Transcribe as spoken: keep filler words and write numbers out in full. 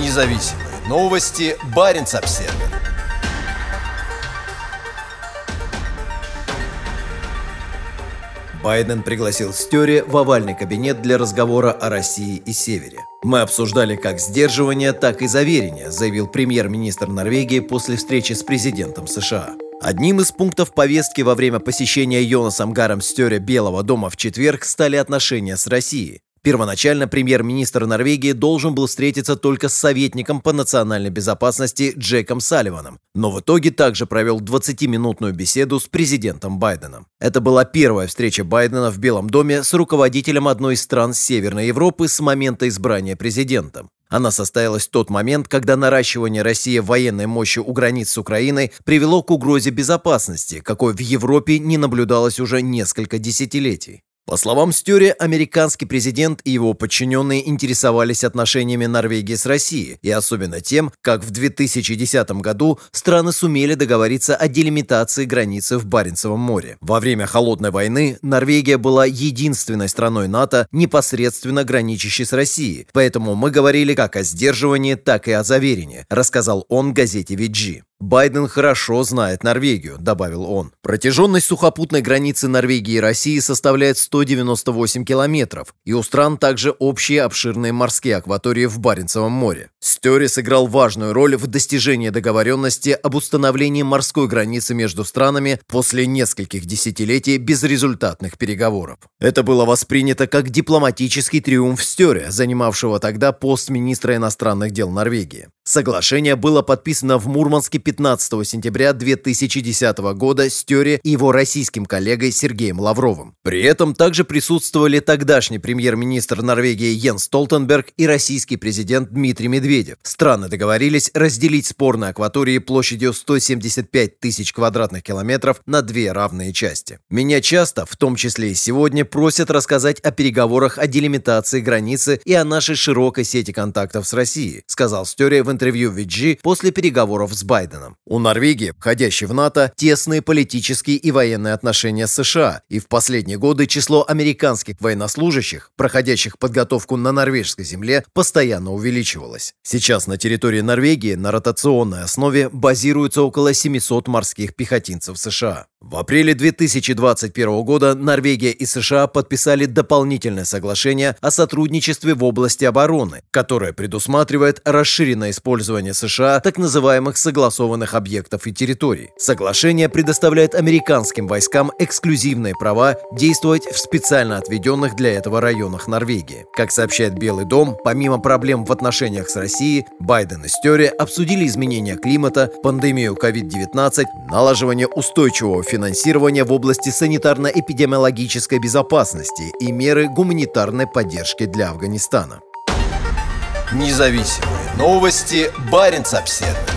Независимые новости. Barents Observer. Байден пригласил Стёре в овальный кабинет для разговора о России и Севере. «Мы обсуждали как сдерживание, так и заверения», заявил премьер-министр Норвегии после встречи с президентом США. Одним из пунктов повестки во время посещения Йонасом Гаром Стёре Белого дома в четверг стали отношения с Россией. Первоначально премьер-министр Норвегии должен был встретиться только с советником по национальной безопасности Джеком Салливаном, но в итоге также провел двадцатиминутную беседу с президентом Байденом. Это была первая встреча Байдена в Белом доме с руководителем одной из стран Северной Европы с момента избрания президентом. Она состоялась в тот момент, когда наращивание России военной мощи у границ с Украиной привело к угрозе безопасности, какой в Европе не наблюдалось уже несколько десятилетий. По словам Стёре, американский президент и его подчиненные интересовались отношениями Норвегии с Россией, и особенно тем, как в две тысячи десятом году страны сумели договориться о делимитации границы в Баренцевом море. Во время Холодной войны Норвегия была единственной страной НАТО, непосредственно граничащей с Россией, поэтому мы говорили как о сдерживании, так и о заверении, рассказал он газете ви джи. «Байден хорошо знает Норвегию», – добавил он. Протяженность сухопутной границы Норвегии и России составляет сто девяносто восемь километров, и у стран также общие обширные морские акватории в Баренцевом море. Стёре сыграл важную роль в достижении договоренности об установлении морской границы между странами после нескольких десятилетий безрезультатных переговоров. Это было воспринято как дипломатический триумф Стёре, занимавшего тогда пост министра иностранных дел Норвегии. Соглашение было подписано в Мурманске пятнадцатого сентября две тысячи десятого года Стёре и его российским коллегой Сергеем Лавровым. При этом также присутствовали тогдашний премьер-министр Норвегии Йенс Столтенберг и российский президент Дмитрий Медведев. Страны договорились разделить спорные акватории площадью сто семьдесят пять тысяч квадратных километров на две равные части. «Меня часто, в том числе и сегодня, просят рассказать о переговорах о делимитации границы и о нашей широкой сети контактов с Россией», сказал Стёре в интервью ви джи после переговоров с Байденом. У Норвегии, входящей в НАТО, тесные политические и военные отношения с США, и в последние годы число американских военнослужащих, проходящих подготовку на норвежской земле, постоянно увеличивалось. Сейчас на территории Норвегии на ротационной основе базируется около семьсот морских пехотинцев США. В апреле две тысячи двадцать первого года Норвегия и США подписали дополнительное соглашение о сотрудничестве в области обороны, которое предусматривает расширенное использование США так называемых согласованных объектов и территорий. Соглашение предоставляет американским войскам эксклюзивные права действовать в специально отведенных для этого районах Норвегии. Как сообщает Белый дом, помимо проблем в отношениях с Россией, Байден и Стёре обсудили изменения климата, пандемию ковид девятнадцать, налаживание устойчивого финансирования в области санитарно-эпидемиологической безопасности и меры гуманитарной поддержки для Афганистана. Независимые новости. Barents Observer.